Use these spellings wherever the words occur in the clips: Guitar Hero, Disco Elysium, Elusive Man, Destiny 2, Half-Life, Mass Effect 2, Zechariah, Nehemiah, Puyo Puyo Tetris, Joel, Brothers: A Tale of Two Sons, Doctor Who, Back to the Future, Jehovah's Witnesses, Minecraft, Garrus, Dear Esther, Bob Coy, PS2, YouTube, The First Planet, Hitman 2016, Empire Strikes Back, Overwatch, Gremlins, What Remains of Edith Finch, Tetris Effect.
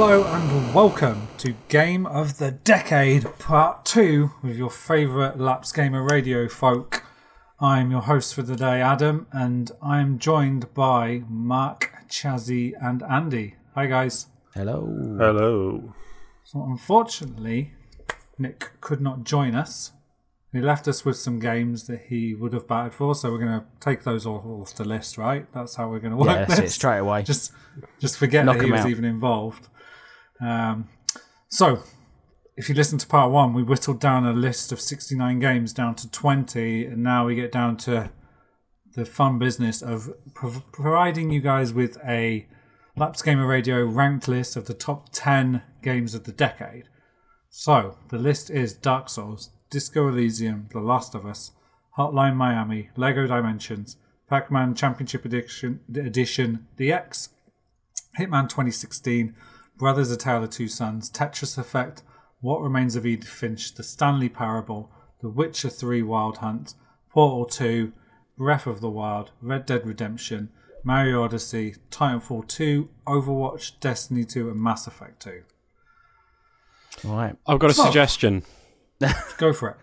Hello and welcome to Game of the Decade Part 2 with your favourite Laps Gamer Radio folk. I'm your host for the day, Adam, and I'm joined by Mark, Chazzy and Andy. Hi guys. Hello. Hello. So unfortunately, Nick could not join us. He left us with some games that he would have batted for, so we're going to take those all off the list, right? That's how we're going to work this. It straight away. Just forget that he was even involved. So, if you listen to part one, we whittled down a list of 69 games down to 20, and now we get down to the fun business of providing you guys with a Laps Gamer Radio ranked list of the top 10 games of the decade. So, the list is Dark Souls, Disco Elysium, The Last of Us, Hotline Miami, Lego Dimensions, Pac-Man Championship Edition DX, Hitman 2016, Brothers: A Tale of Two Sons, Tetris Effect, What Remains of Edith Finch, The Stanley Parable, The Witcher 3 Wild Hunt, Portal 2, Breath of the Wild, Red Dead Redemption, Mario Odyssey, Titanfall 2, Overwatch, Destiny 2 and Mass Effect 2. All right. I've got a suggestion. Go for it.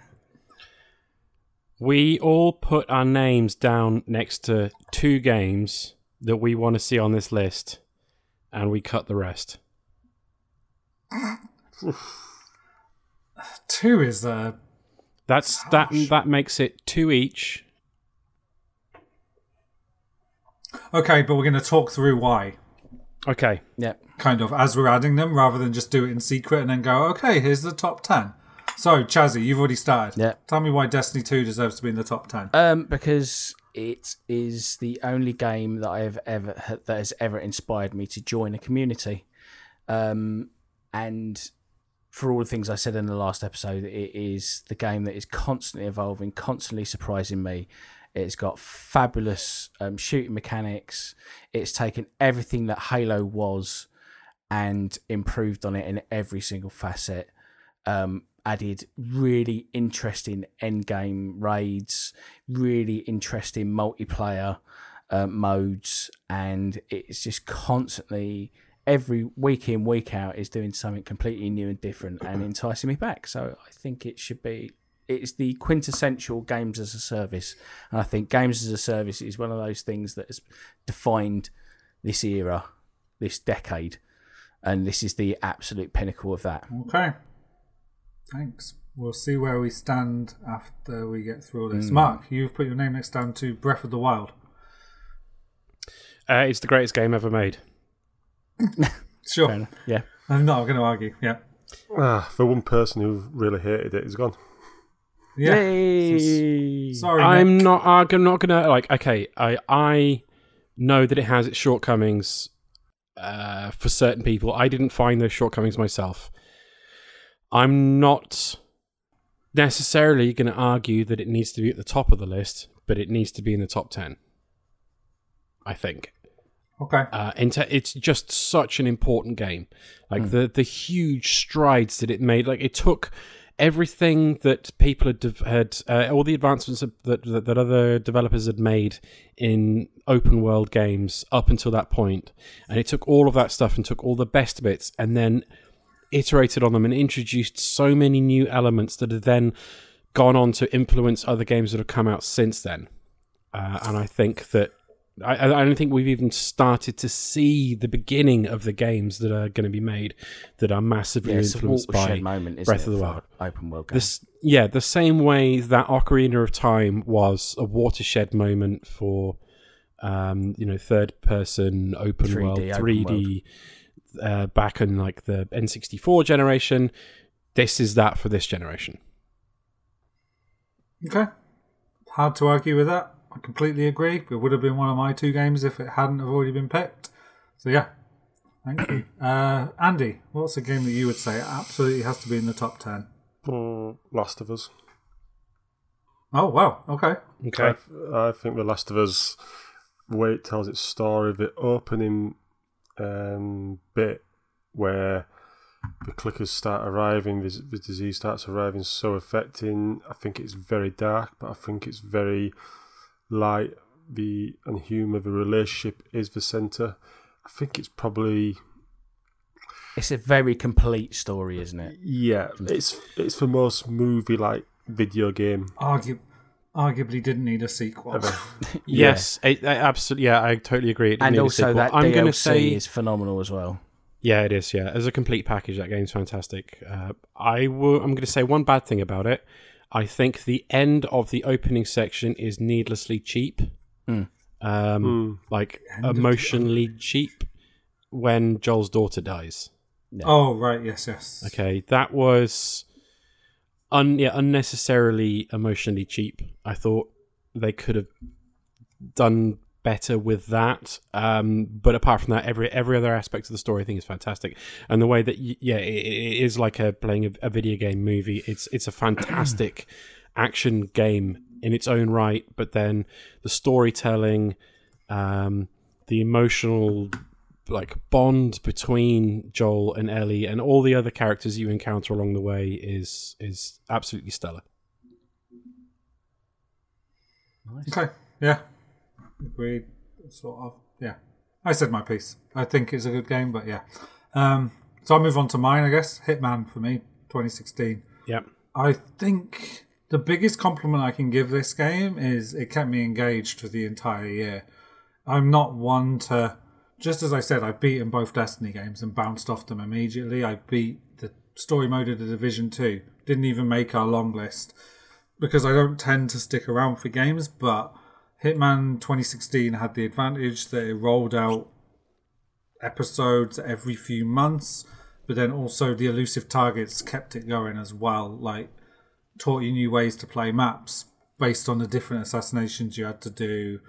We all put our names down next to two games that we want to see on this list, and we cut the rest. Two is a... That makes it two each. Okay, but we're going to talk through why. Okay. Yep. Kind of, as we're adding them, rather than just do it in secret and then go, okay, here's the top 10. So, Chazzy, you've already started. Yeah. Tell me why Destiny 2 deserves to be in the top 10. Because it is the only game that has ever inspired me to join a community. And for all the things I said in the last episode, it is the game that is constantly evolving, constantly surprising me. It's got fabulous shooting mechanics. It's taken everything that Halo was and improved on it in every single facet. Added really interesting endgame raids, really interesting multiplayer modes, and it's just constantly, every week in, week out, is doing something completely new and different and enticing me back. So I think it's the quintessential games as a service, and I think games as a service is one of those things that has defined this era, this decade, and this is the absolute pinnacle of that. Okay. Thanks. We'll see where we stand after we get through all this. Mark, you've put your name next down to Breath of the Wild. It's the greatest game ever made. Sure. Yeah. I'm not going to argue. Yeah. For one person who really hated it, it's gone. Yeah. Yay. Sorry, I'm Nick. I'm not going to... I know that it has its shortcomings for certain people. I didn't find those shortcomings myself. I'm not necessarily going to argue that it needs to be at the top of the list, but it needs to be in the top 10, I think. Okay. It's just such an important game. The huge strides that it made, it took everything that people had all the advancements that other developers had made in open world games up until that point, and it took all of that stuff and took all the best bits and then iterated on them and introduced so many new elements that have then gone on to influence other games that have come out since then. And I think that I don't think we've even started to see the beginning of the games that are going to be made that are massively influenced by Breath of the Wild. Open world game. The same way that Ocarina of Time was a watershed moment for third person open 3D, world 3D. Back in the N64 generation, this is that for this generation. Okay, hard to argue with that. I completely agree. It would have been one of my two games if it hadn't have already been picked. So yeah, thank you, Andy. What's a game that you would say absolutely has to be in the top 10? Last of Us. Oh wow. Okay. I think The Last of Us, the way it tells its story, the opening bit where the clickers start arriving, the disease starts arriving, so affecting. I think it's very dark, but I think it's very light. And humour, the relationship is the centre. I think it's probably It's a very complete story, isn't it? Yeah, it's the most movie-like video game. Arguably didn't need a sequel. Yes, absolutely. Yeah, I totally agree. It and also that DLC is phenomenal as well. Yeah, it is. Yeah, as a complete package, that game's fantastic. I'm going to say one bad thing about it. I think the end of the opening section is needlessly cheap, like emotionally cheap, when Joel's daughter dies. Yeah. Oh, right. Yes, yes. Okay, that was unnecessarily emotionally cheap. I thought they could have done better with that. But apart from that, every other aspect of the story I think is fantastic. And the way that it is like playing a video game movie. It's a fantastic action game in its own right. But then the storytelling, the emotional bond between Joel and Ellie and all the other characters you encounter along the way is absolutely stellar. Nice. Okay, yeah. Agreed, sort of, yeah. I said my piece. I think it's a good game, but yeah. So I'll move on to mine, I guess. Hitman for me, 2016. Yep. I think the biggest compliment I can give this game is it kept me engaged for the entire year. I'm not one to... Just as I said, I've beaten both Destiny games and bounced off them immediately. I beat the story mode of The Division 2. Didn't even make our long list because I don't tend to stick around for games, but Hitman 2016 had the advantage that it rolled out episodes every few months, but then also the elusive targets kept it going as well, like taught you new ways to play maps based on the different assassinations you had to do.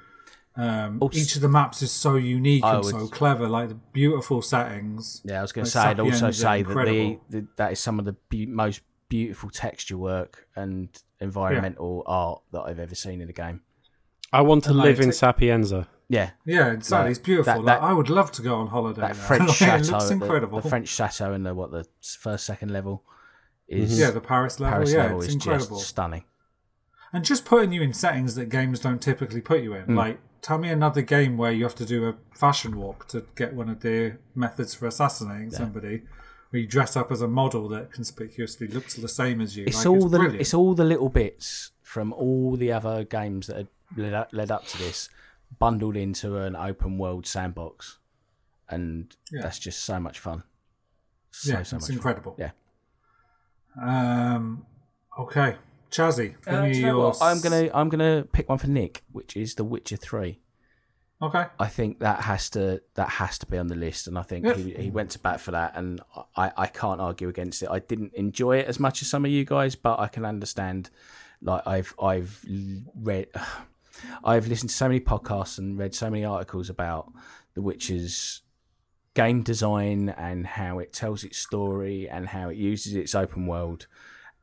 Each of the maps is so unique and so clever, like the beautiful settings. Yeah, I was going to say, I'd also say that is some of the most beautiful texture work and environmental art that I've ever seen in a game. I want to live in Sapienza. Yeah. Yeah, exactly. It's beautiful. I would love to go on holiday. That French chateau. It looks incredible. The French chateau in the first, second level is... Mm-hmm. Yeah, the Paris level. It's incredible. Just stunning. And just putting you in settings that games don't typically put you in, tell me another game where you have to do a fashion walk to get one of their methods for assassinating somebody, where you dress up as a model that conspicuously looks the same as you. It's all the little bits from all the other games that had led up to this, bundled into an open world sandbox, and that's just so much fun. It's incredible. Fun. Yeah. Okay. Chazzy, I'm gonna pick one for Nick, which is The Witcher 3. Okay. I think that has to be on the list, and I think he went to bat for that, and I can't argue against it. I didn't enjoy it as much as some of you guys, but I can understand. Like I've listened to so many podcasts and read so many articles about The Witcher's game design and how it tells its story and how it uses its open world.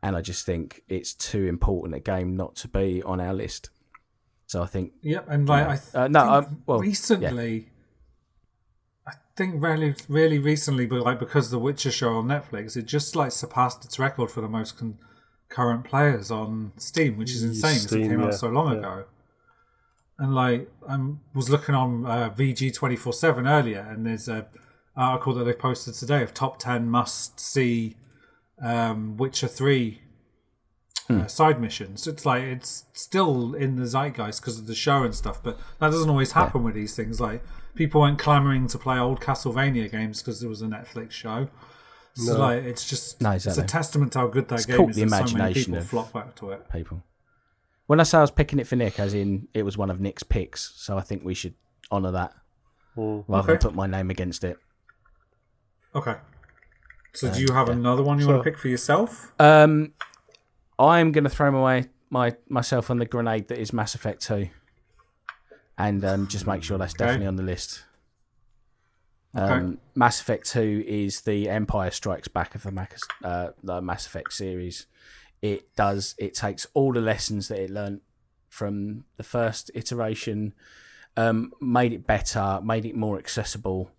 And I just think it's too important a game not to be on our list. So I think... Yep, and recently... Yeah. I think really recently, but because The Witcher show on Netflix, it just surpassed its record for the most concurrent players on Steam, which is insane because it came out so long ago. And I was looking on VG 24/7 earlier, and there's an article that they posted today of top 10 must-see... Witcher 3 side missions. It's still in the zeitgeist because of the show and stuff, but that doesn't always happen with these things. People weren't clamoring to play old Castlevania games because there was a Netflix show. So it's just it's a testament to how good that game is. The imagination so many people flock back to it. People. When I say I was picking it for Nick, as in it was one of Nick's picks, so I think we should honour that rather than put my name against it. Okay. So do you have another one you want to pick for yourself? I'm going to throw myself on the grenade that is Mass Effect 2 and just make sure that's definitely on the list. Mass Effect 2 is the Empire Strikes Back of the Mass Effect series. It takes all the lessons that it learned from the first iteration, made it better, made it more accessible,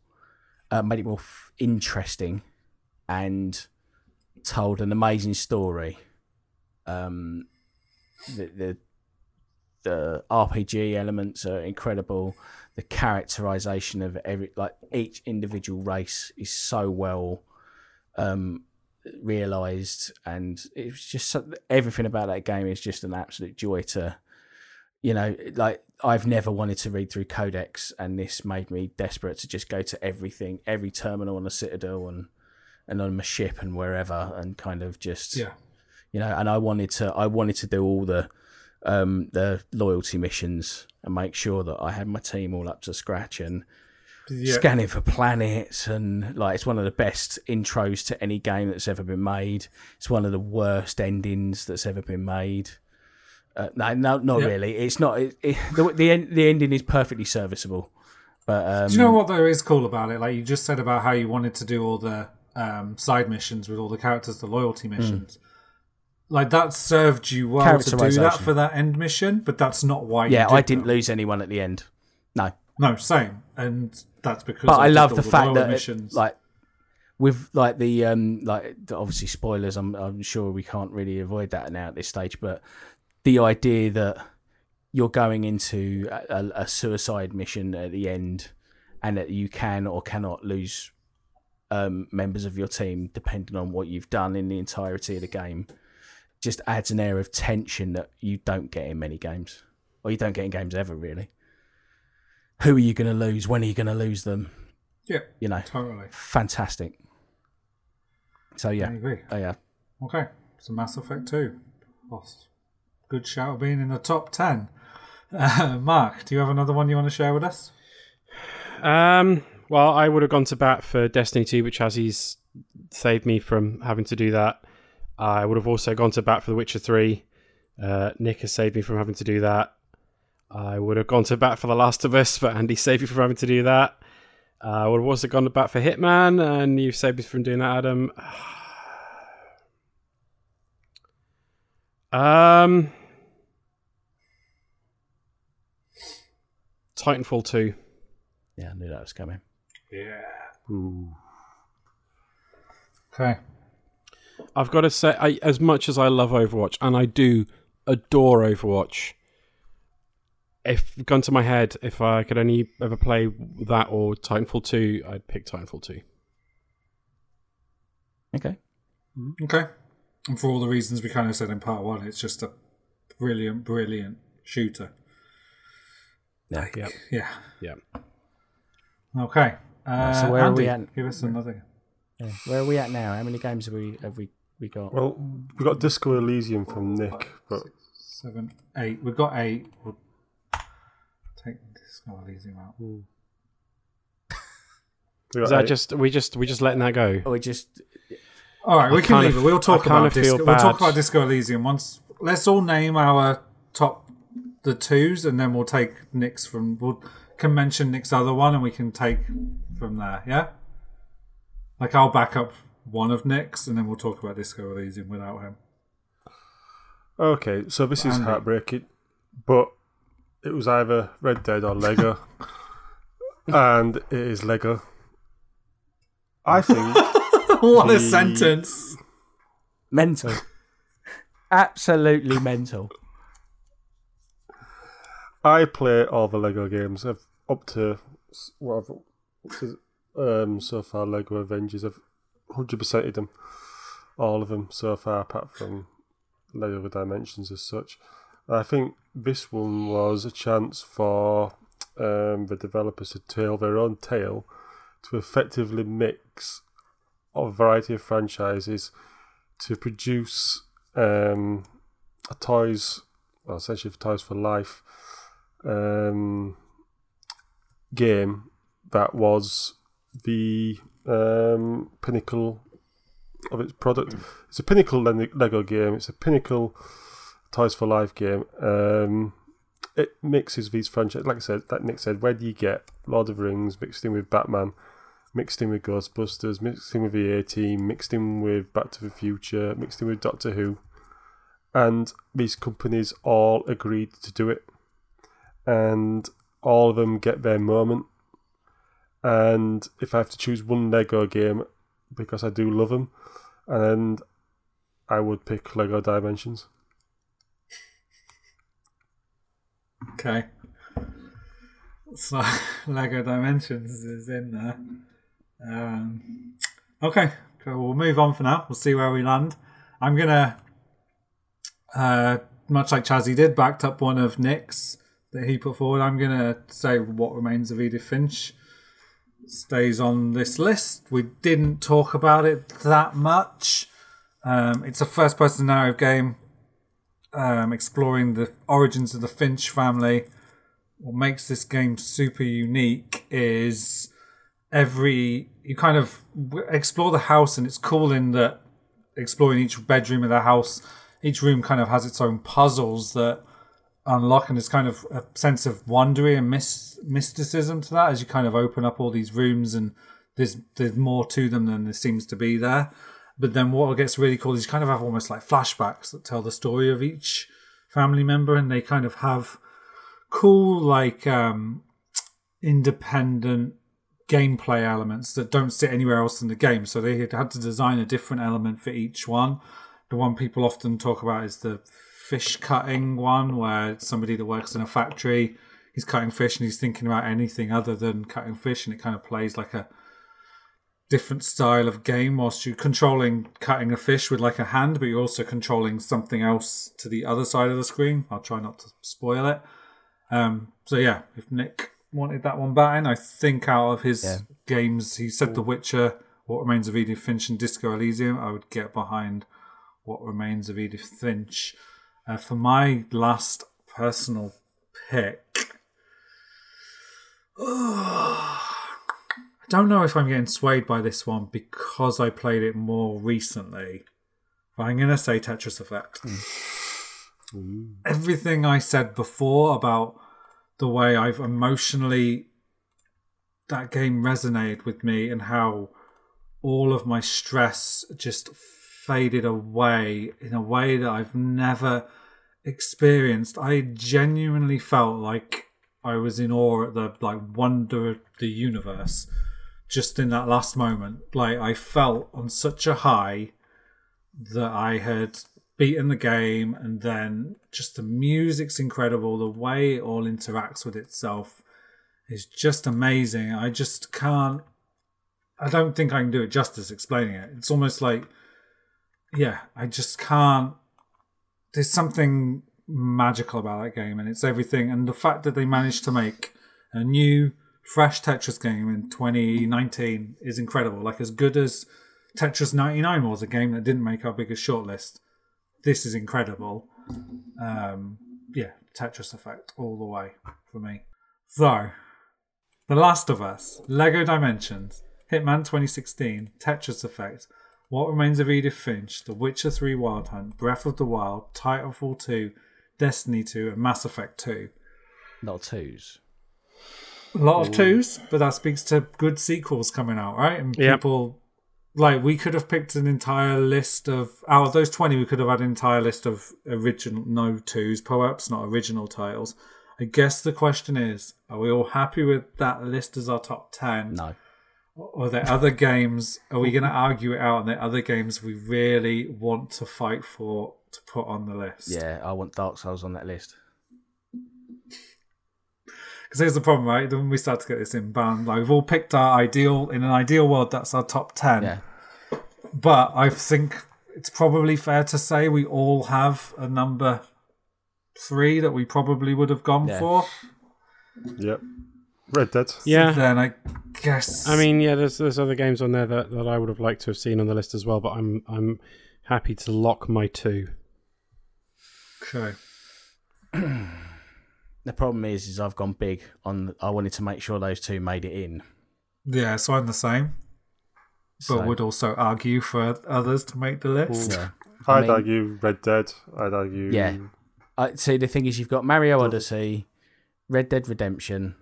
made it more interesting, and told an amazing story. The RPG elements are incredible. The characterization of each individual race is so well realised, and it was just everything about that game is just an absolute joy to, you know, like I've never wanted to read through codecs, and this made me desperate to just go to everything, every terminal on the Citadel and on my ship and wherever, and kind of just, yeah, you know, and I wanted to do all the loyalty missions and make sure that I had my team all up to scratch and scanning for planets, and like it's one of the best intros to any game that's ever been made. It's one of the worst endings that's ever been made. Really. It's not. The ending is perfectly serviceable. But do you know what though is cool about it? Like you just said about how you wanted to do all the side missions with all the characters, the loyalty missions. Like that served you well to do that for that end mission, but that's not why. Yeah, I didn't lose anyone at the end. No, same, and that's because. But I love the fact that, obviously spoilers. I'm sure we can't really avoid that now at this stage. But the idea that you're going into a suicide mission at the end, and that you can or cannot lose members of your team depending on what you've done in the entirety of the game, just adds an air of tension that you don't get in many games, or you don't get in games ever really. Who are you going to lose? When are you going to lose them? Yeah, you know, totally fantastic. So yeah, I agree. Oh yeah, okay. So Mass Effect 2, good shout of being in the top 10. Mark, do you have another one you want to share with us? Well, I would have gone to bat for Destiny 2, which Hazzy's saved me from having to do that. I would have also gone to bat for The Witcher 3. Nick has saved me from having to do that. I would have gone to bat for The Last of Us, but Andy saved me from having to do that. I would have also gone to bat for Hitman, and you've saved me from doing that, Adam. Titanfall 2. Yeah, I knew that was coming. Yeah. Ooh. Okay. I've got to say, as much as I love Overwatch, and I do adore Overwatch, if gun to my head, if I could only ever play that or Titanfall 2, I'd pick Titanfall 2. Okay. Okay. And for all the reasons we kind of said in part one, it's just a brilliant, brilliant shooter. Yeah. Okay. So where Andy, are we at? Give us another. Yeah. Where are we at now? How many games have we got? Well, we've got Disco Elysium from Nick. Six, seven, eight. We've got eight. We'll take Disco Elysium out. Is that just letting that go? Or we just... All right, we can leave it. We'll talk about Disco. We'll talk about Disco Elysium once. Let's all name our top the twos, and then we'll take Nick's from. We'll can mention Nick's other one, and we can take from there. Yeah. Like I'll back up one of Nick's, and then we'll talk about Disco Elysium without him. Okay, so this is heartbreaking, but it was either Red Dead or Lego, and it is Lego. I think. What a sentence! Mental, absolutely mental. I play all the Lego games. I've up to what I've. So far, Lego Avengers, I've 100%ed them, all of them so far, apart from Lego Dimensions as such. I think this one was a chance for the developers to tell their own tale, to effectively mix a variety of franchises to produce essentially Toys for Life game that was the pinnacle of its product. It's a pinnacle Lego game. It's a pinnacle Toys for Life game. It mixes these franchises. Like I said, like Nick said, where do you get Lord of the Rings mixed in with Batman, mixed in with Ghostbusters, mixed in with the A-Team, mixed in with Back to the Future, mixed in with Doctor Who. And these companies all agreed to do it. And all of them get their moment. And if I have to choose one Lego game, because I do love them, and I would pick Lego Dimensions. Okay. So Lego Dimensions is in there. Okay, Cool. We'll move on for now. We'll see where we land. I'm going to, much like Chazzy did, backed up one of Nick's that he put forward. I'm going to say What Remains of Edith Finch stays on this list. We didn't talk about it that much. It's a first-person narrative game exploring the origins of the Finch family. What makes this game super unique is you kind of explore the house, and it's cool in that exploring each bedroom of the house, each room kind of has its own puzzles that unlock, and there's kind of a sense of wonder and mysticism to that as you kind of open up all these rooms, and there's more to them than there seems to be there. But then what gets really cool is you kind of have almost like flashbacks that tell the story of each family member, and they kind of have cool like independent gameplay elements that don't sit anywhere else in the game. So they had to design a different element for each one. The one people often talk about is the fish cutting one, where it's somebody that works in a factory, he's cutting fish and he's thinking about anything other than cutting fish, and it kind of plays like a different style of game whilst you're controlling cutting a fish with like a hand, but you're also controlling something else to the other side of the screen. I'll try not to spoil it. So yeah, if Nick wanted that one batting, I think out of his games, he said The Witcher, What Remains of Edith Finch and Disco Elysium. I would get behind What Remains of Edith Finch. For my last personal pick, I don't know if I'm getting swayed by this one because I played it more recently, but I'm going to say Tetris Effect. Mm. Everything I said before about the way I've emotionally, that game resonated with me, and how all of my stress just faded away in a way that I've never experienced. I genuinely felt like I was in awe at the wonder of the universe. Just in that last moment, I felt on such a high that I had beaten the game, and then just the music's incredible. The way it all interacts with itself is just amazing. I don't think I can do it justice explaining it. It's almost like, I just can't. There's something magical about that game, and it's everything. And the fact that they managed to make a new, fresh Tetris game in 2019 is incredible. As good as Tetris 99 was, a game that didn't make our biggest shortlist, this is incredible. Tetris Effect all the way for me. So, The Last of Us, Lego Dimensions, Hitman 2016, Tetris Effect, What Remains of Edith Finch, The Witcher 3 Wild Hunt, Breath of the Wild, Titanfall 2, Destiny 2, and Mass Effect 2. A lot of twos. A lot of twos, but that speaks to good sequels coming out, right? And people... we could have picked an entire list of... Out of those 20, we could have had an entire list of original... No twos, perhaps not original titles. I guess the question is, are we all happy with that list as our top 10? No. Or are there other games... Are we going to argue it out? And there are other games we really want to fight for to put on the list? Yeah, I want Dark Souls on that list. Because here's the problem, right? When we start to get this in band, we've all picked our ideal. In an ideal world, that's our top 10. Yeah. But I think it's probably fair to say we all have a number 3 that we probably would have gone for. Yep. Red Dead. Yeah. So then I guess. I mean, there's other games on there that I would have liked to have seen on the list as well, but I'm happy to lock my 2. Okay. The problem is I've gone big on. I wanted to make sure those 2 made it in. Yeah, so I'm the same, but would also argue for others to make the list. Yeah. I'd argue Red Dead. I'd argue. Yeah. See, the thing is, you've got Mario Odyssey, Red Dead Redemption,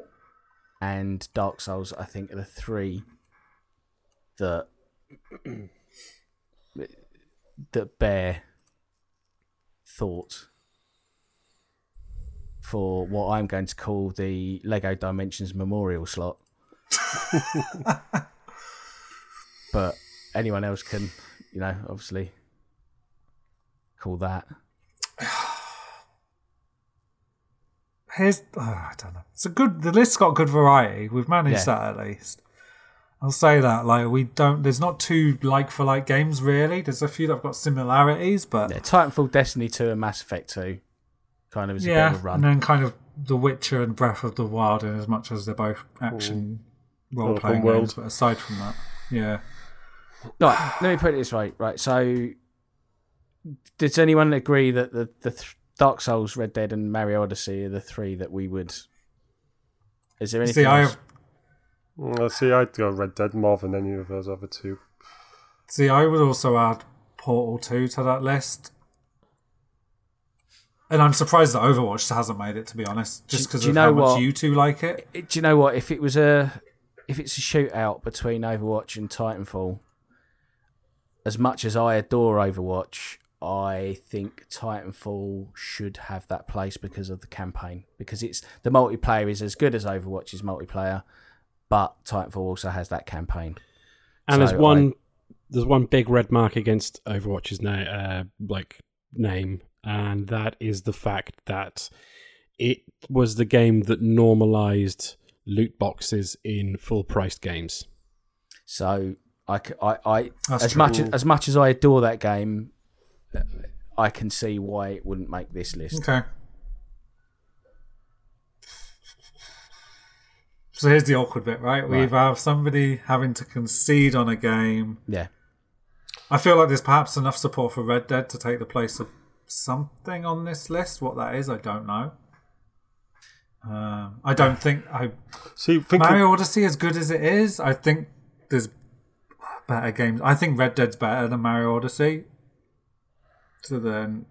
and Dark Souls. I think are the 3 that bear thought. For what I'm going to call the Lego Dimensions Memorial slot. But anyone else can, obviously call that. I don't know. The list's got good variety. We've managed that at least. I'll say that. Like, we don't... There's not two like-for-like games, really. There's a few that have got similarities, but... Yeah, Titanfall, Destiny 2 and Mass Effect 2 kind of is a bit of a run. And then kind of The Witcher and Breath of the Wild, in as much as they're both action role-playing games, but aside from that, yeah. Right, let me put it this way. Right, so... Does anyone agree that the Dark Souls, Red Dead and Mario Odyssey are the three that we would... Is there anything else? See, I'd go Red Dead more than any of those other two. See, I would also add Portal 2 to that list. And I'm surprised that Overwatch hasn't made it, to be honest, just because of how much you two like it. Do you know what? If it was if it's a shootout between Overwatch and Titanfall, as much as I adore Overwatch, I think Titanfall should have that place because of the campaign. Because it's the multiplayer is as good as Overwatch's multiplayer. But Titanfall also has that campaign, and so there's one big red mark against Overwatch's name, and that is the fact that it was the game that normalized loot boxes in full-priced games. So as much as I adore that game, I can see why it wouldn't make this list. Okay. So here's the awkward bit, right? We have somebody having to concede on a game. Yeah. I feel like there's perhaps enough support for Red Dead to take the place of something on this list. What that is, I don't know. I don't think... Mario Odyssey, as good as it is, I think there's better games. I think Red Dead's better than Mario Odyssey. So then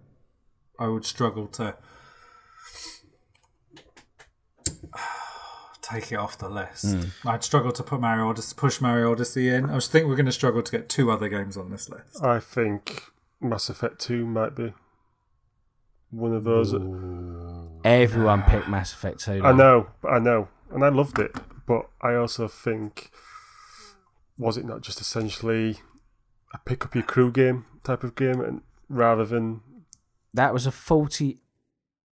I would struggle to... take it off the list. I'd struggle to push Mario Odyssey in. I think we're going to struggle to get two other games on this list. I think Mass Effect 2 might be one of those. Everyone picked Mass Effect 2. I know. And I loved it. But I also think, was it not just essentially a pick up your crew game type of game, and rather than... That was a 40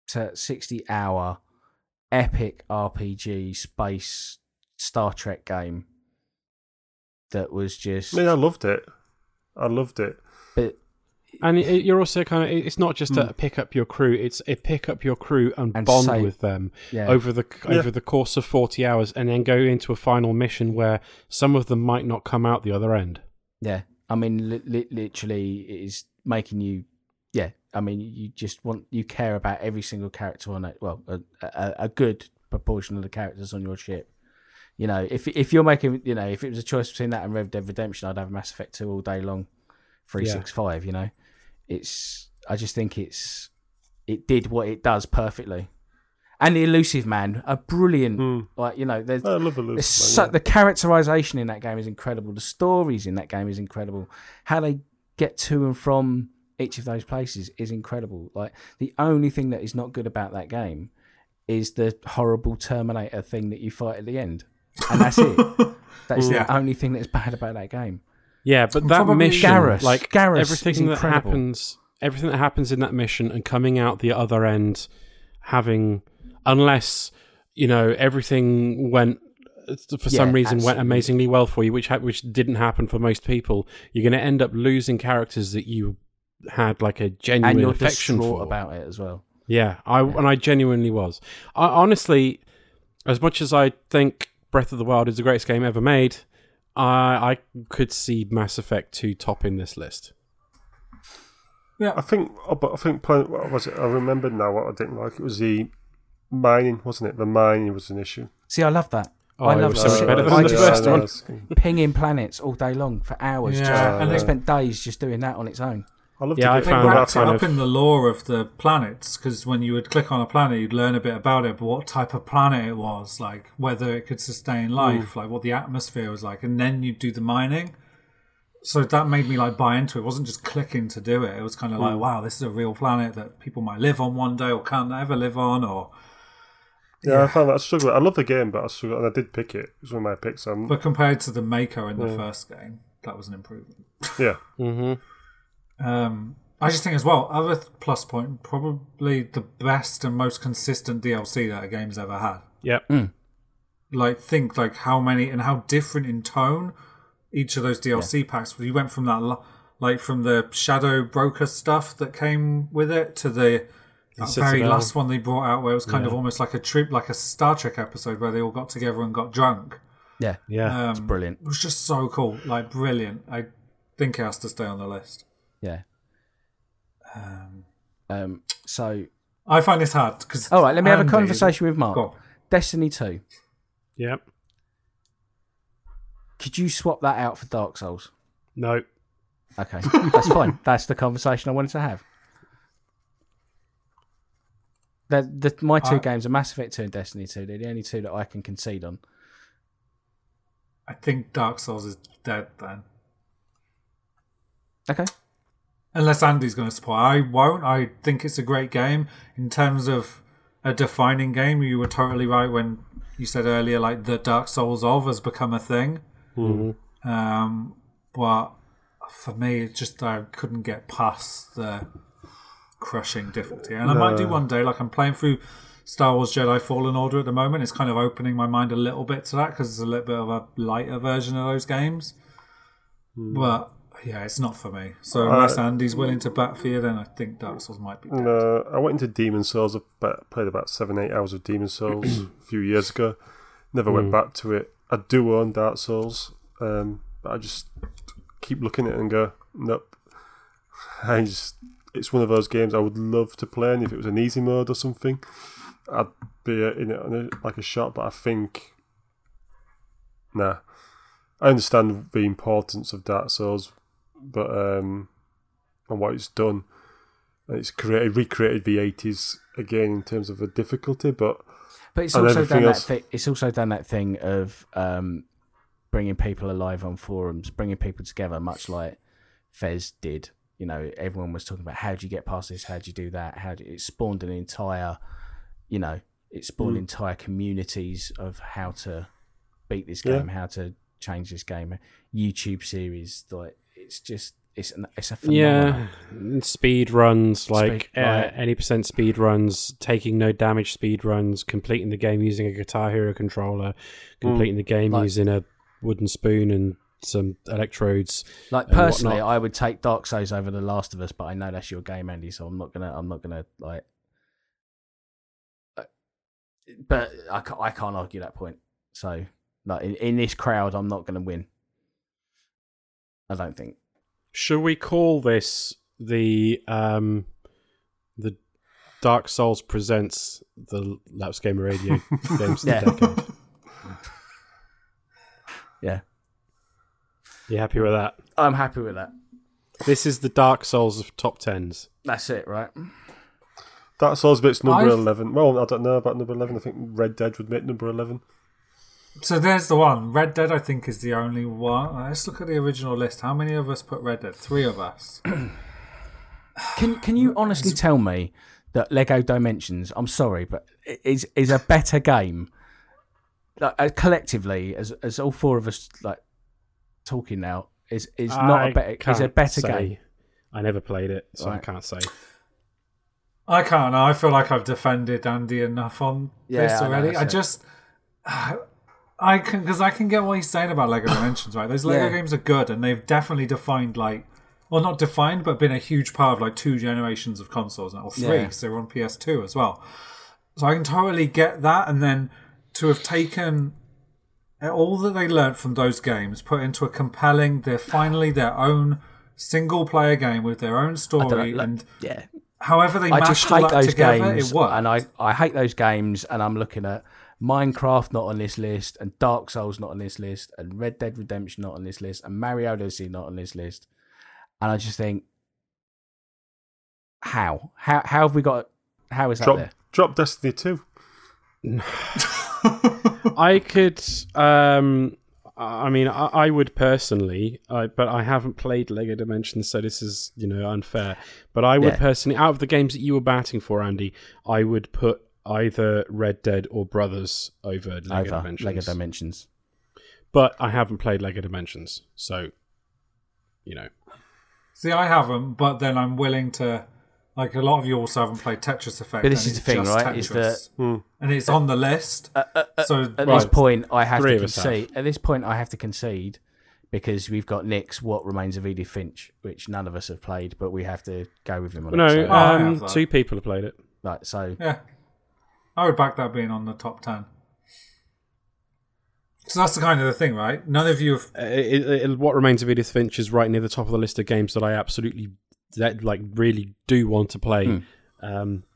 to 60 hour epic RPG space Star Trek game that was just... I loved it. But and you're also kind of... It's not just a pick up your crew. It's a pick up your crew and bond with them over the course of 40 hours, and then go into a final mission where some of them might not come out the other end. Yeah, I mean, literally, it is making you... Yeah. I mean, you care about every single character on it. Well, a good proportion of the characters on your ship. You know, if you're making, you know, if it was a choice between that and Red Dead Redemption, I'd have Mass Effect 2 all day long, 365. You know, I just think it did what it does perfectly. And the Elusive Man, a brilliant, like, you know, I love Elusive Man, the characterization in that game is incredible. The stories in that game is incredible. How they get to and from each of those places is incredible. Like, the only thing that is not good about that game is the horrible Terminator thing that you fight at the end, and that's it. That's the only thing that's bad about that game. Yeah, but that mission, Garrus, everything that happens, in that mission, and coming out the other end, unless you know everything went for some reason went amazingly well for you, which didn't happen for most people, you're going to end up losing characters that you had like a genuine affection for about it as well. And I genuinely was. I honestly, as much as I think Breath of the Wild is the greatest game ever made, I could see Mass Effect 2 topping this list. Yeah, I think. What was it? I remember now what I didn't like. It was the mining, wasn't it? The mining was an issue. See, I love that. Oh, I love that. I just spent pinging planets all day long for hours. Yeah, and I spent days just doing that on its own. I found it in the lore of the planets, because when you would click on a planet, you'd learn a bit about it, but what type of planet it was, like whether it could sustain life, like what the atmosphere was like, and then you'd do the mining. So that made me like buy into it. It wasn't just clicking to do it. It was kind of like, wow, this is a real planet that people might live on one day or can't ever live on. Or I found that I struggled. I love the game, but I struggled, and I did pick it. It was one of my picks. But compared to the Maker in the first game, that was an improvement. Yeah. Mm-hmm. I just think as well, other plus point, probably the best and most consistent DLC that a game's ever had. Yeah. Mm. think how many and how different in tone each of those DLC packs. You went from that from the Shadow Broker stuff that came with it to the very last one they brought out, where it was kind of almost like a trip, like a Star Trek episode where they all got together and got drunk. Yeah, yeah, it's brilliant. It was just so cool, brilliant. I think it has to stay on the list. Yeah. So I find this hard because. All right, let me have a conversation with Mark. Cool. Destiny 2. Yep. Could you swap that out for Dark Souls? No. Okay, that's fine. That's the conversation I wanted to have. My two games are Mass Effect 2 and Destiny 2. They're the only two that I can concede on. I think Dark Souls is dead then. Okay. Unless Andy's going to support. I won't. I think it's a great game. In terms of a defining game, you were totally right when you said earlier, the Dark Souls of has become a thing. Mm-hmm. But for me, it's just I couldn't get past the crushing difficulty, and I might do one day. I'm playing through Star Wars Jedi Fallen Order at the moment. It's kind of opening my mind a little bit to that because it's a little bit of a lighter version of those games. But yeah, it's not for me. So unless Andy's willing to bat for you, then I think Dark Souls might be dead. I went into Demon's Souls. I played about 7-8 hours of Demon's Souls a few years ago. Never went back to it. I do own Dark Souls, but I just keep looking at it and go, nope. It's one of those games I would love to play, and if it was an easy mode or something, I'd be in it like a shot. But I think, nah, I understand the importance of Dark Souls, but and what it's done, and it's recreated the '80s again in terms of the difficulty. But it's also done that thing. It's also done that thing of bringing people alive on forums, bringing people together, much like Fez did. You know, everyone was talking about how do you get past this, how do you do that, it spawned an entire, entire communities of how to beat this game, how to change this game, YouTube series. It's a phenomenon. Yeah, speed runs, any percent speed runs, taking no damage speed runs, completing the game using a Guitar Hero controller, completing the game using a wooden spoon and some electrodes. Personally, I would take Dark Souls over The Last of Us, but I know that's your game, Andy, so I'm not gonna. But I can't argue that point. So, in this crowd, I'm not gonna win. I don't think. Should we call this the Dark Souls presents the Laps Gamer Radio games of the decade? Yeah. You happy with that? I'm happy with that. This is the Dark Souls of top 10s. That's it, right? Dark Souls bit's number 11. Well, I don't know about number 11. I think Red Dead would make number 11. So there's the one. Red Dead, I think, is the only one. Let's look at the original list. How many of us put Red Dead? 3 of us. Can you honestly tell me that Lego Dimensions, I'm sorry, but is a better game? Collectively, as all four of us, talking now is not a better game. I never played it, so right. I can't say. I can't. I feel like I've defended Andy enough on this already. I can because I can get what he's saying about Lego Dimensions. Right, those Lego games are good, and they've definitely defined not defined, but been a huge part of 2 generations of consoles now, or 3. Yeah. So they're on PS2 as well. So I can totally get that, and then to have taken all that they learned from those games, put into a compelling, they're finally their own single-player game with their own story. However they mashed all that together, it worked. And I hate those games, and I'm looking at Minecraft not on this list, and Dark Souls not on this list, and Red Dead Redemption not on this list, and Mario Odyssey not on this list. And I just think, how have we got? How is that there? Drop Destiny 2. I could. I would personally, but I haven't played Lego Dimensions, so this is unfair. But I would personally, out of the games that you were batting for, Andy, I would put either Red Dead or Brothers over Lego Dimensions. But I haven't played Lego Dimensions, so. See, I haven't, but then I'm willing to Like, a lot of you also haven't played Tetris Effect. But this is the thing, right? Is that, and it's on the list. At this point, I have to concede, because we've got Nick's What Remains of Edith Finch, which none of us have played, but we have to go with him on it. No, two people have played it. Right, so... Yeah. I would back that being on the top 10. So that's the kind of the thing, right? None of you have... What Remains of Edith Finch is right near the top of the list of games that I absolutely... that like really do want to play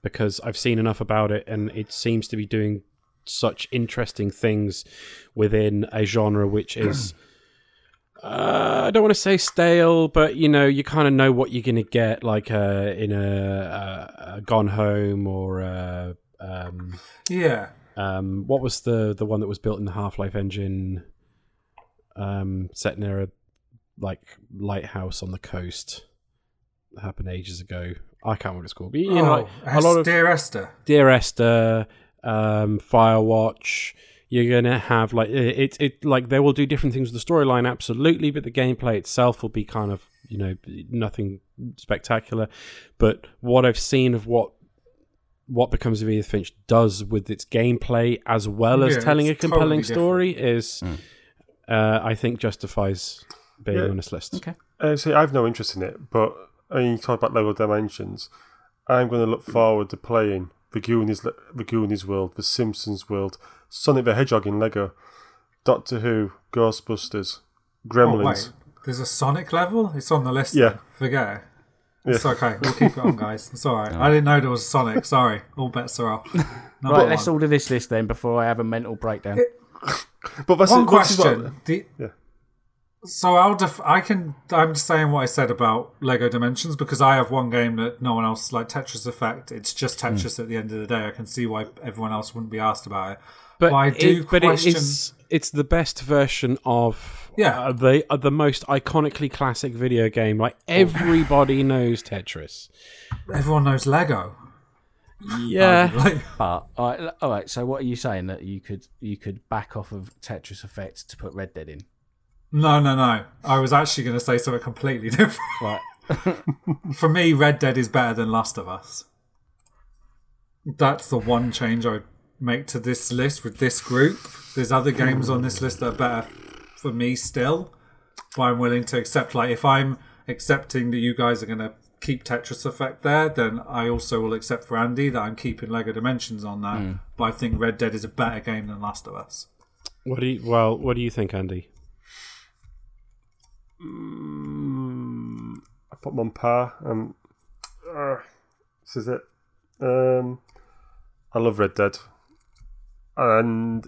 because I've seen enough about it, and it seems to be doing such interesting things within a genre which is I don't want to say stale, but you know, you kind of know what you're going to get, like in a Gone Home or what was the one that was built in the Half-Life engine, set near a like lighthouse on the coast. Happened ages ago. I can't remember what it's called. But, you know, Dear Esther. Dear Esther, Firewatch. You're gonna have like it like they will do different things with the storyline, absolutely, but the gameplay itself will be kind of, you know, nothing spectacular. But what I've seen of what Becomes of Edith Finch does with its gameplay, as well as telling a compelling story, is I think justifies being on this list. Okay. See, I have no interest in it, but. I mean, you talk about Lego Dimensions. I'm going to look forward to playing the Goonies world, the Simpsons world, Sonic the Hedgehog in Lego, Doctor Who, Ghostbusters, Gremlins. Oh, there's a Sonic level? It's on the list. Yeah. Forget it. Yeah. It's okay. We'll keep it on, guys. It's all right. I didn't know there was a Sonic. Sorry. All bets are off. Right, let's order this list then before I have a mental breakdown. But that's one question. So I'm saying what I said about Lego Dimensions, because I have one game that no one else, like Tetris Effect, it's just Tetris at the end of the day. I can see why everyone else wouldn't be asked about it. But I do question... It's the best version of the most iconically classic video game. Like, everybody knows Tetris. Everyone knows Lego. Yeah. But all right, so what are you saying? That you could back off of Tetris Effect to put Red Dead in? No. I was actually going to say something completely different. Right. For me, Red Dead is better than Last of Us. That's the one change I would make to this list with this group. There's other games on this list that are better for me still, but I'm willing to accept. Like, if I'm accepting that you guys are going to keep Tetris Effect there, then I also will accept for Andy that I'm keeping Lego Dimensions on that. But I think Red Dead is a better game than Last of Us. What do you think, Andy? I put them on par. This is it. I love Red Dead, and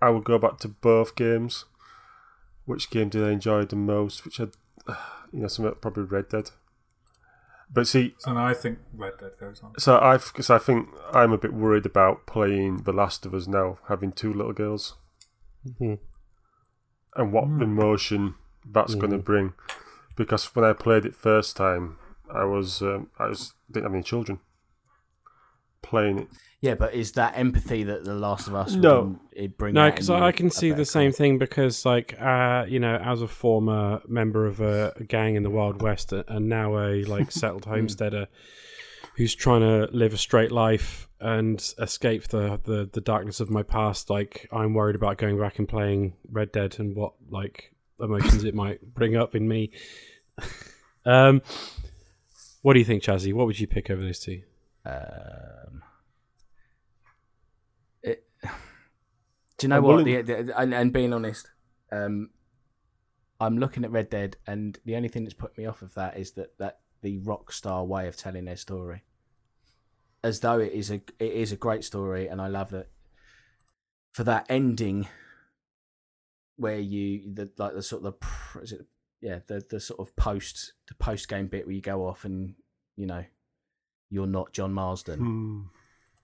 I would go back to both games. Which game did I enjoy the most? Which had, probably Red Dead. But see, and I think Red Dead goes on. So I think I'm a bit worried about playing The Last of Us now, having two little girls, and what emotion that's going to bring, because when I played it first time, I didn't have any children playing it. Yeah, but is that empathy that The Last of Us would bring? No, because I can see the same thing. Because like as a former member of a gang in the Wild West, and now a like settled homesteader who's trying to live a straight life and escape the darkness of my past, like I'm worried about going back and playing Red Dead and what like emotions it might bring up in me. What do you think, Chazzy? What would you pick over those two? Do you know what? And being honest, I'm looking at Red Dead, and the only thing that's put me off of that is that the rock star way of telling their story, as though it is a great story, and I love that for that ending. Where the post game bit where you go off and you're not John Marsden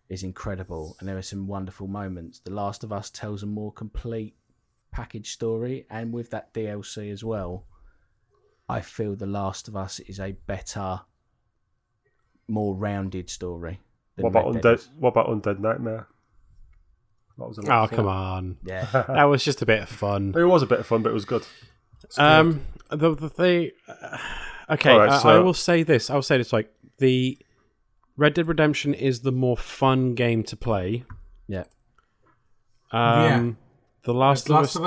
is incredible, and there are some wonderful moments. The Last of Us tells a more complete package story, and with that DLC as well, I feel The Last of Us is a better, more rounded story. What about Undead Nightmare? Come on! Yeah, that was just a bit of fun. It was a bit of fun, but it was good. It was the thing. Okay, right, so I will say this. I'll say this. Like the Red Dead Redemption is the more fun game to play. Yeah. The Last of Us 2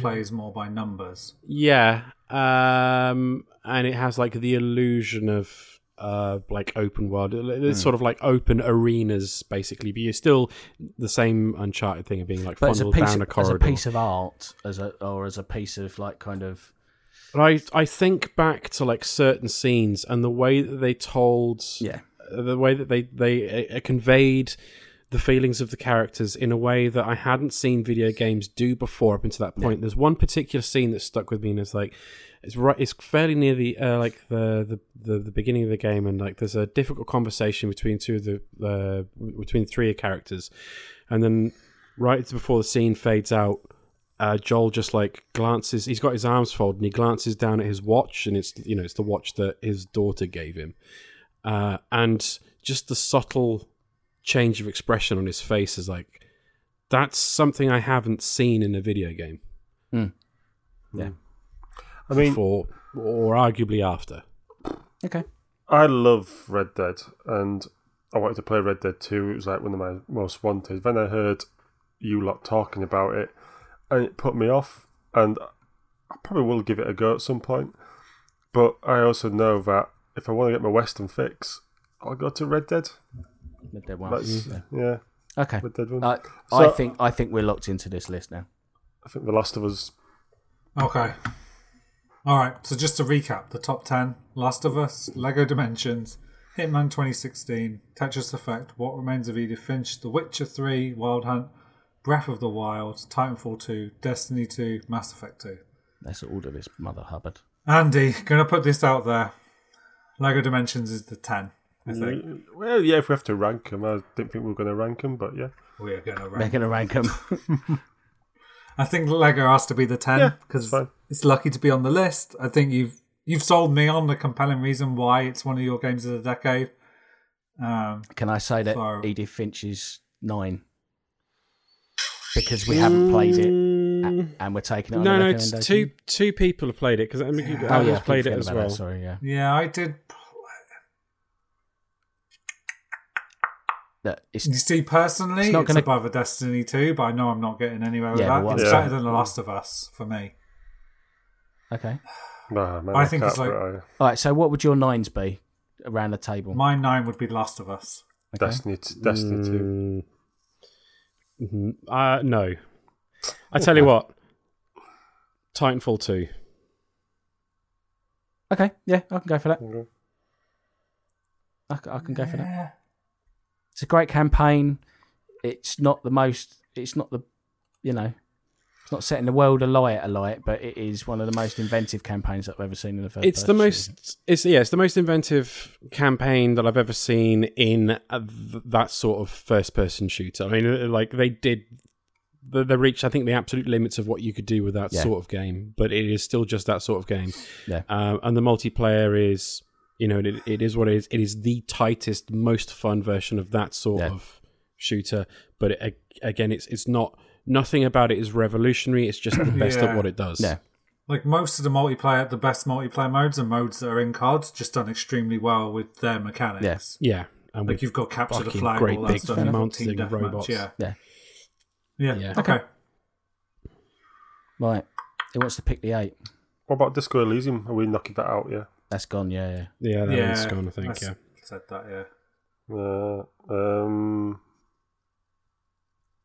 gameplay is more by numbers. Yeah. And it has like the illusion of like open world. It's sort of like open arenas basically, but you're still the same Uncharted thing of being like funneled down a corridor. As a piece of art, as a piece of like kind of. I think back to like certain scenes and the way that they told, the way that they conveyed the feelings of the characters in a way that I hadn't seen video games do before up until that point. Yeah. There's one particular scene that stuck with me, and it's like it's fairly near the like the beginning of the game, and like there's a difficult conversation between three characters, and then right before the scene fades out. Joel just like glances. He's got his arms folded, and he glances down at his watch, and it's the watch that his daughter gave him, and just the subtle change of expression on his face is like that's something I haven't seen in a video game. Mm. Yeah, I mean, before or arguably after. Okay, I love Red Dead, and I wanted to play Red Dead 2. It was like one of my most wanted. Then I heard you lot talking about it. And it put me off, and I probably will give it a go at some point. But I also know that if I want to get my Western fix, I'll go to Red Dead. Red Dead 1. Yeah. Okay. Red Dead 1. So, I think we're locked into this list now. I think The Last of Us. Okay. All right. So just to recap, the top 10, Last of Us, Lego Dimensions, Hitman 2016, Tetris Effect, What Remains of Edith Finch, The Witcher 3, Wild Hunt, Breath of the Wild, Titanfall 2, Destiny 2, Mass Effect 2. That's all of his mother Hubbard. Andy, going to put this out there. Lego Dimensions is the 10, I think. Well, yeah, if we have to rank them. I didn't think we were going to rank them, but yeah. We're going to rank them. They're going to rank them. I think Lego has to be the 10 because it's lucky to be on the list. I think you've sold me on the compelling reason why it's one of your games of the decade. Can I say that Edith Finch is 9? Because we haven't played it, and we're taking it on a recommendation. No, two people have played it, because I played it as well. Yeah, I did. Personally, it's above a Destiny 2, but I know I'm not getting anywhere with that. It's better than The Last of Us, for me. Okay. I think it's like... All right, so what would your 9s be around the table? My 9 would be Last of Us. Okay. Destiny 2. Mm-hmm. No. I tell you what, Titanfall 2. Okay, yeah, I can go for that. Okay. I can go for that. It's a great campaign. It's not the most. It's not the. You know, it's not setting the world alight, but it is one of the most inventive campaigns that I've ever seen in the first. It's the most inventive campaign that I've ever seen in that sort of first-person shooter. I mean, like they reached, I think, the absolute limits of what you could do with that sort of game, but it is still just that sort of game. Yeah, and the multiplayer is, you know, it is what it is. It is the tightest, most fun version of that sort of shooter. But again, it's not. Nothing about it is revolutionary. It's just the best at what it does. Yeah. Like most of the multiplayer, the best multiplayer modes are modes that are in COD, just done extremely well with their mechanics. Yeah. And like you've got capture the flag, great all that stuff, mounting robots. Yeah. Okay. Right. Who wants to pick the 8? What about Disco Elysium? Are we knocking that out? Yeah. That's gone. Yeah. That one's gone. I think. Yeah. Said that. Yeah.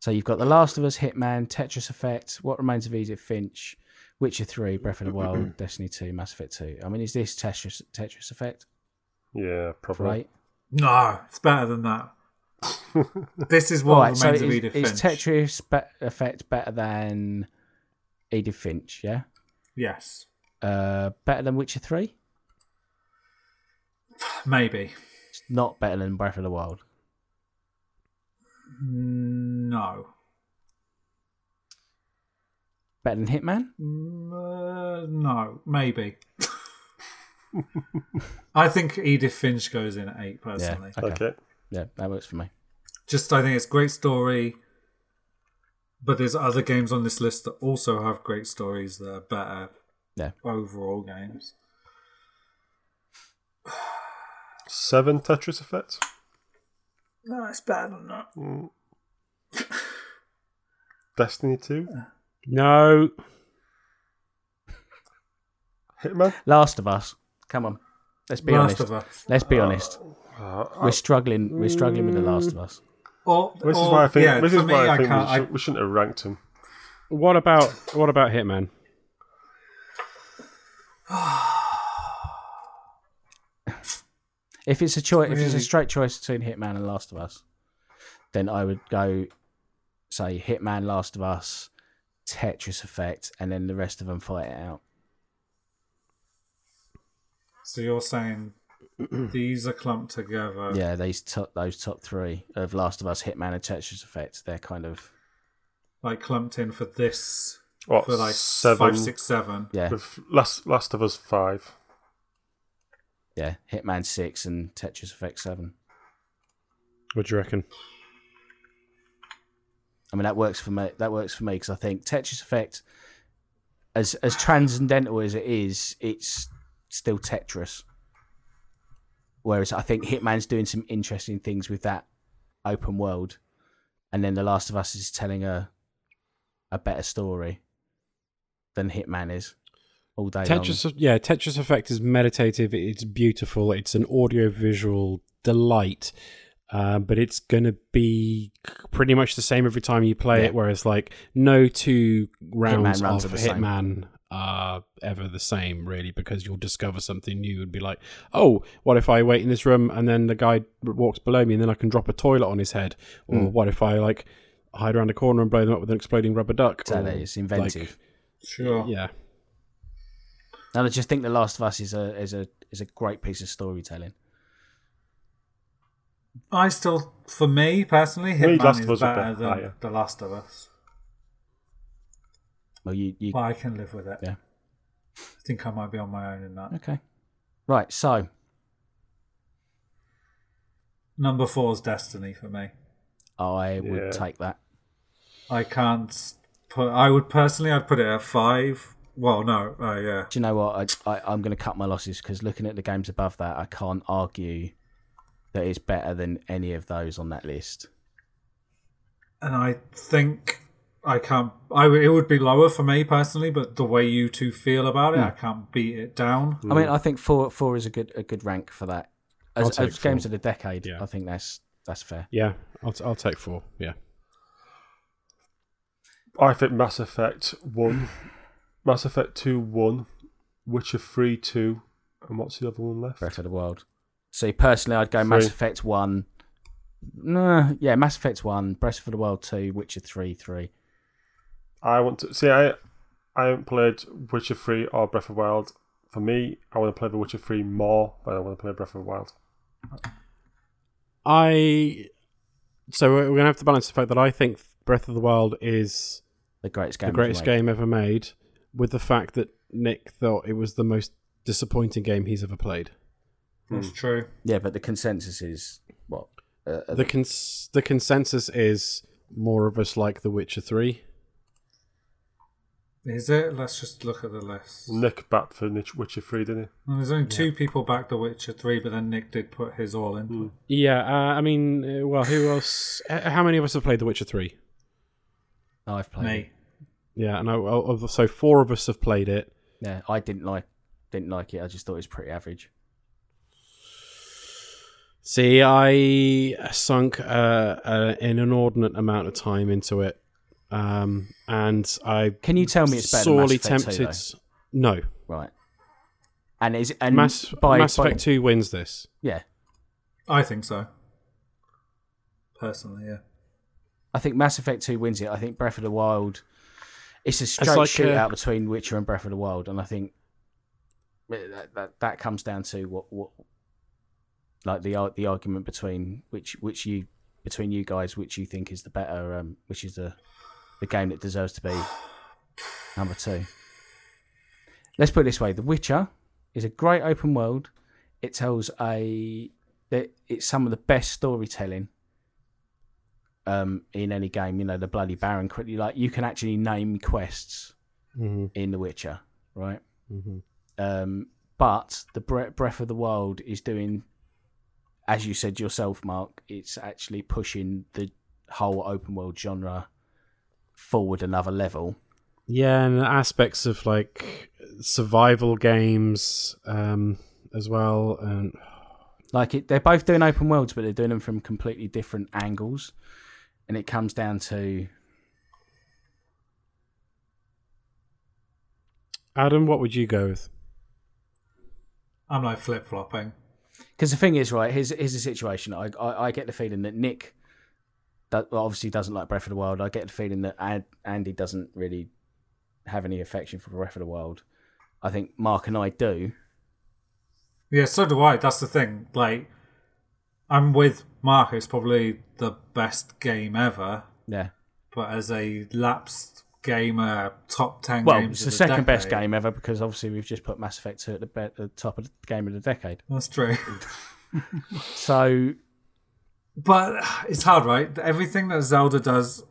So you've got The Last of Us, Hitman, Tetris Effect, What Remains of Edith Finch, Witcher 3, Breath of the Wild, Destiny 2, Mass Effect 2. I mean, is this Tetris Effect? Yeah, probably. Right? No, it's better than that. This is What Remains of Edith Finch. Is Tetris Effect better than Edith Finch, yeah? Yes. Better than Witcher 3? Maybe. It's not better than Breath of the Wild. No. Better than Hitman? No, maybe. I think Edith Finch goes in at 8, personally. Yeah, okay. Yeah, that works for me. I think it's a great story, but there's other games on this list that also have great stories that are better overall games. 7 Tetris Effect. No, it's better than that. Mm. Destiny 2? No. Hitman? Last of Us. Come on. Let's be honest. Let's be honest. We're struggling with The Last of Us. This is why I think, we shouldn't have ranked him. What about Hitman? If it's a choice, really? If it's a straight choice between Hitman and Last of Us, then I would go say Hitman, Last of Us, Tetris Effect, and then the rest of them fight it out. So you're saying these are clumped together? Yeah, those top three of Last of Us, Hitman, and Tetris Effect. They're kind of like clumped in for this. What, for like 5, 6, 7? Yeah, with Last of Us 5. Yeah, Hitman 6 and Tetris Effect 7. What do you reckon? I mean, that works for me. That works for me because I think Tetris Effect, as transcendental as it is, it's still Tetris. Whereas I think Hitman's doing some interesting things with that open world, and then The Last of Us is telling a better story than Hitman is. All day long. Yeah, Tetris Effect is meditative. It's beautiful. It's an audio-visual delight, but it's going to be pretty much the same every time you play it. Whereas, like, no two rounds of Hitman are ever the same, really, because you'll discover something new and be like, "Oh, what if I wait in this room and then the guy walks below me and then I can drop a toilet on his head?" Or what if I like hide around a corner and blow them up with an exploding rubber duck? It's inventive. Like, sure. Yeah. And I just think The Last of Us is a great piece of storytelling. Hitman is better than The Last of Us. Well, but I can live with it. Yeah. I think I might be on my own in that. Okay. Right, so. Number 4 is Destiny for me. I would take that. I can't put... I'd put it at 5... Well, no, yeah. Do you know what? I'm going to cut my losses because looking at the games above that, I can't argue that it's better than any of those on that list. And I think I can't... it would be lower for me personally, but the way you two feel about it, I can't beat it down. I mean, I think four is a good rank for that. As games of the decade, I think that's fair. Yeah, I'll take 4, yeah. I think Mass Effect 1... Mass Effect 2 1, Witcher 3 2, and what's the other one left? Breath of the Wild. So personally, I'd go 3. Mass Effect 1. Nah, yeah, Mass Effect 1, Breath of the Wild 2, Witcher 3 3. I want to see. I haven't played Witcher 3 or Breath of the Wild. For me, I want to play The Witcher 3 more, but I want to play Breath of the Wild. So we're going to have to balance the fact that I think Breath of the Wild is the greatest game ever made. With the fact that Nick thought it was the most disappointing game he's ever played. That's true. Yeah, but the consensus is what? The consensus is more of us like The Witcher 3. Is it? Let's just look at the list. Nick backed for Witcher 3, didn't he? Well, there's only 2 people back The Witcher 3, but then Nick did put his all in. Yeah, I mean, well, who else? How many of us have played The Witcher 3? Oh, I've played it. Yeah, and so 4 of us have played it. Yeah, I didn't like it. I just thought it was pretty average. See, I sunk an inordinate amount of time into it, and I can you tell me it's better sorely than Mass Effect tempted. 2, no, right, and is and Mass Effect 2 wins this. Yeah, I think so. Personally, yeah, I think Mass Effect 2 wins it. I think Breath of the Wild. It's a straight shootout between Witcher and Breath of the Wild, and I think that comes down to what like the argument between which you think is the better, which is the game that deserves to be number 2. Let's put it this way: The Witcher is a great open world. It tells it's some of the best storytelling. In any game, you know, the bloody Baron, like you can actually name quests in The Witcher, right? But the Breath of the Wild is doing as you said yourself, Mark, it's actually pushing the whole open world genre forward another level. Yeah, and aspects of like survival games as well, and like they're both doing open worlds, but they're doing them from completely different angles, and it comes down to Adam. What would you go with? I'm like flip flopping because the thing is, right? Here's the situation. I get the feeling that Nick obviously doesn't like Breath of the Wild. I get the feeling that Andy doesn't really have any affection for Breath of the Wild. I think Mark and I do. Yeah, so do I. That's the thing. Like, I'm with Mark. It's probably the best game ever. Yeah. But as a lapsed gamer, top 10 games of the decade. Well, it's the second best game ever because obviously we've just put Mass Effect 2 at the top of the game of the decade. That's true. So... But it's hard, right? Everything that Zelda does...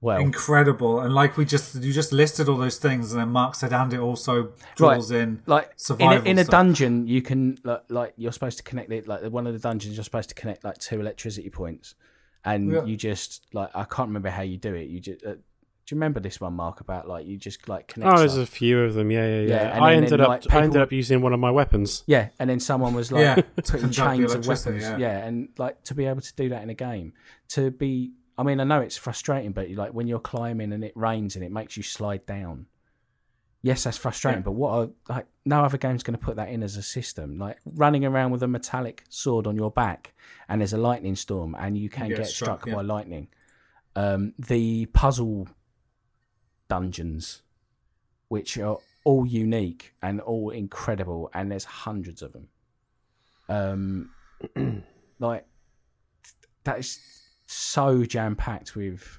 Well, incredible, and like you just listed all those things, and then Mark said, and it also draws in like survival in a dungeon. You can like you're supposed to connect it, like one of the dungeons you're supposed to connect like two electricity points, and you just like I can't remember how you do it. You just do you remember this one, Mark? About like you just like connect. Oh, there's a few of them. Yeah. I ended up using one of my weapons. Yeah, and then someone was like putting chains of weapons. Yeah, and like to be able to do that in a game, to be. I mean, I know it's frustrating, but like when you're climbing and it rains and it makes you slide down. Yes, that's frustrating, but no other game's going to put that in as a system. Like running around with a metallic sword on your back, and there's a lightning storm, and you can get struck by lightning. The puzzle dungeons, which are all unique and all incredible, and there's hundreds of them. Like that is. So jam-packed with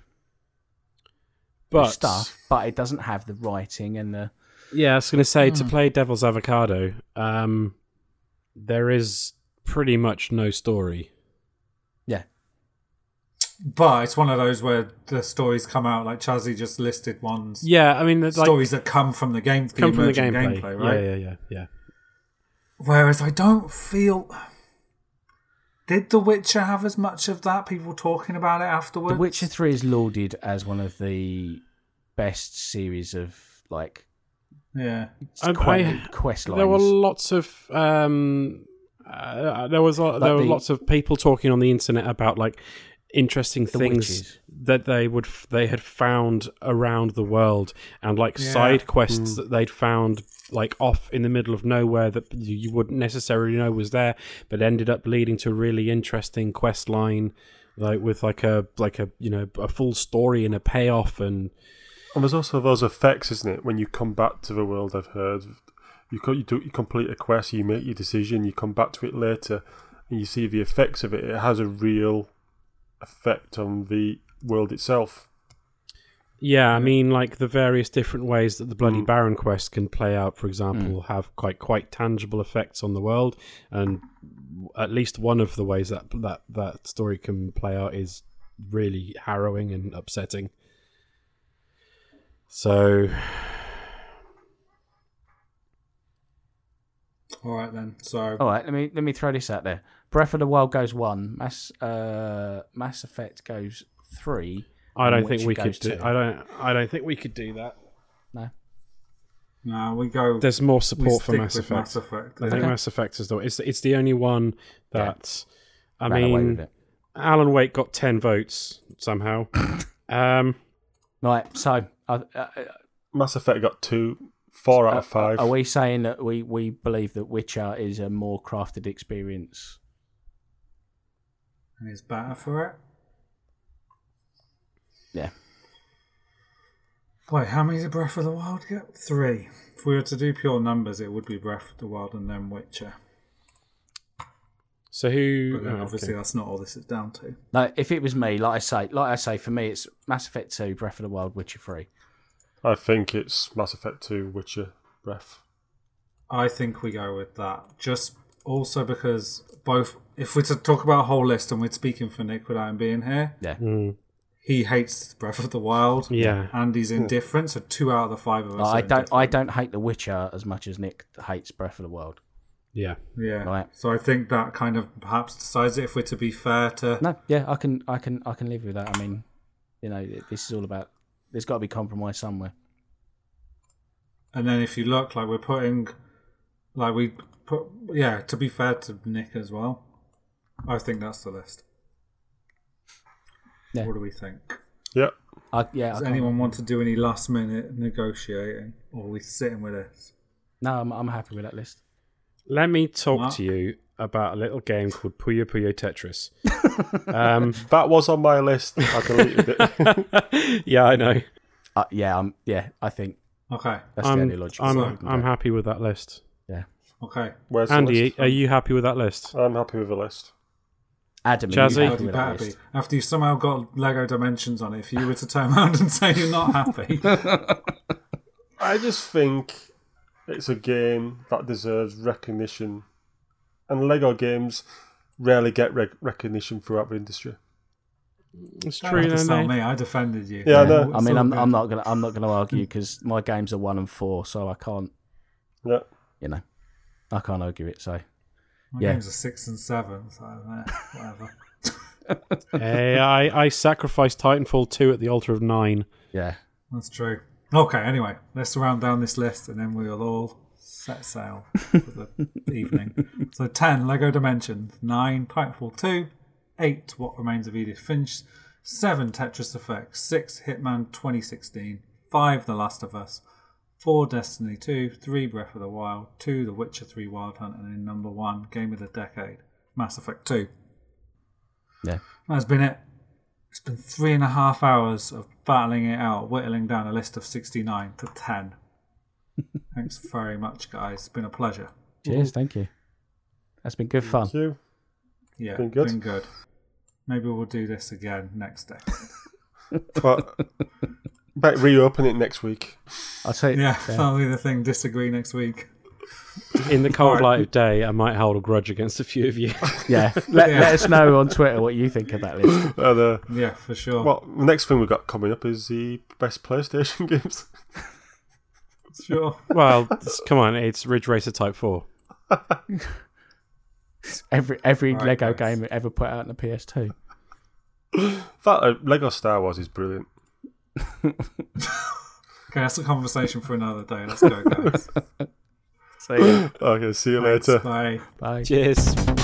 stuff, but it doesn't have the writing and the... Yeah, I was going to say, to play Devil's Avocado, there is pretty much no story. Yeah. But it's one of those where the stories come out, like Chazzy just listed ones. Yeah, I mean... Like, stories that come from the game. Come from the gameplay, right? Yeah. Whereas I don't feel... Did The Witcher have as much of that? People talking about it afterwards? The Witcher 3 is lauded as one of the best series of, like... Yeah. Quest lines. There were lots of... there were lots of people talking on the internet about, like, interesting things that they had found around the world and, like, side quests that they'd found... like off in the middle of nowhere that you wouldn't necessarily know was there, but ended up leading to a really interesting quest line, like with like a you know a full story and a payoff. And there's also those effects, isn't it? When you come back to the world, I've heard you complete a quest, you make your decision, you come back to it later, and you see the effects of it. It has a real effect on the world itself. Yeah, I mean, like, the various different ways that the Bloody Baron quest can play out, for example, have quite tangible effects on the world, and at least one of the ways that story can play out is really harrowing and upsetting. So... All right, then, so... All right, let me throw this out there. Breath of the Wild goes 1, Mass Effect goes 3... I don't think we could do that. No, we go. There's more support for Mass Effect. I think Mass Effect is the one. It's the only one that. Yeah. I mean, Alan Wake got 10 votes somehow. Right. So Mass Effect got 4 out of 5. Are we saying that we believe that Witcher is a more crafted experience? And is better for it. Yeah. Boy, how many did Breath of the Wild get? 3. If we were to do pure numbers, it would be Breath of the Wild and then Witcher. So who? But obviously, that's not all this is down to. No, if it was me, like I say, for me, it's Mass Effect 2, Breath of the Wild, Witcher 3. I think it's Mass Effect 2, Witcher, Breath. I think we go with that. Just also because both, if we're to talk about a whole list, and we're speaking for Nick without him being here. Yeah. Mm. He hates Breath of the Wild. Yeah. Andy's indifferent, so 2 out of the 5 of us. I don't hate The Witcher as much as Nick hates Breath of the Wild. Yeah. Right. So I think that kind of perhaps decides it. If we're to be fair to I can live with that. I mean, you know, this is all about. There's got to be compromise somewhere. And then if you look, like we're putting, like we put, yeah. To be fair to Nick as well, I think that's the list. Yeah. What do we think? Yep. Does anyone want to do any last minute negotiating, or are we sitting with this? No, I'm happy with that list. Let me talk to you about a little game called Puyo Puyo Tetris. That was on my list. I deleted it. Yeah, I know. I think. Okay. That's the only logic. I'm happy with that list. Yeah. Okay. Where's Andy, the list? Are you happy with that list? I'm happy with the list. Adam, Chazzy, happy. After you somehow got Lego Dimensions on it, if you were to turn around and say you're not happy. I just think it's a game that deserves recognition. And Lego games rarely get recognition throughout the industry. It's true, isn't it? I defended you. Yeah, no. I mean, I'm not gonna argue because my games are 1 and 4, so I can't. Yeah. You know, I can't argue it. So. My games are 6 and 7, so whatever. Hey, I sacrificed Titanfall 2 at the altar of 9. Yeah. That's true. Okay, anyway, let's round down this list and then we'll all set sail for the evening. So 10, Lego Dimensions. 9, Titanfall 2. 8, What Remains of Edith Finch. 7, Tetris Effect. 6, Hitman 2016. 5, The Last of Us. 4, Destiny 2, 3, Breath of the Wild, 2, The Witcher 3 Wild Hunt, and in number 1, Game of the Decade, Mass Effect 2. Yeah. That's been it. It's been 3.5 hours of battling it out, whittling down a list of 69 to 10. Thanks very much, guys. It's been a pleasure. Cheers, thank you. That's been good fun. Thank you. Yeah, been good. Maybe we'll do this again next day. But reopen it next week. I'll say that'll be the thing. Disagree next week. In the cold light of day, I might hold a grudge against a few of you. Yeah, let us know on Twitter what you think of that list. Yeah, for sure. Well, the next thing we've got coming up is the best PlayStation games. Sure. Well, come on, it's Ridge Racer Type 4. Every Lego game ever put out on the PS2. That Lego Star Wars is brilliant. Okay, that's a conversation for another day. Let's go, guys. See you. Okay, see you later. Bye. Cheers.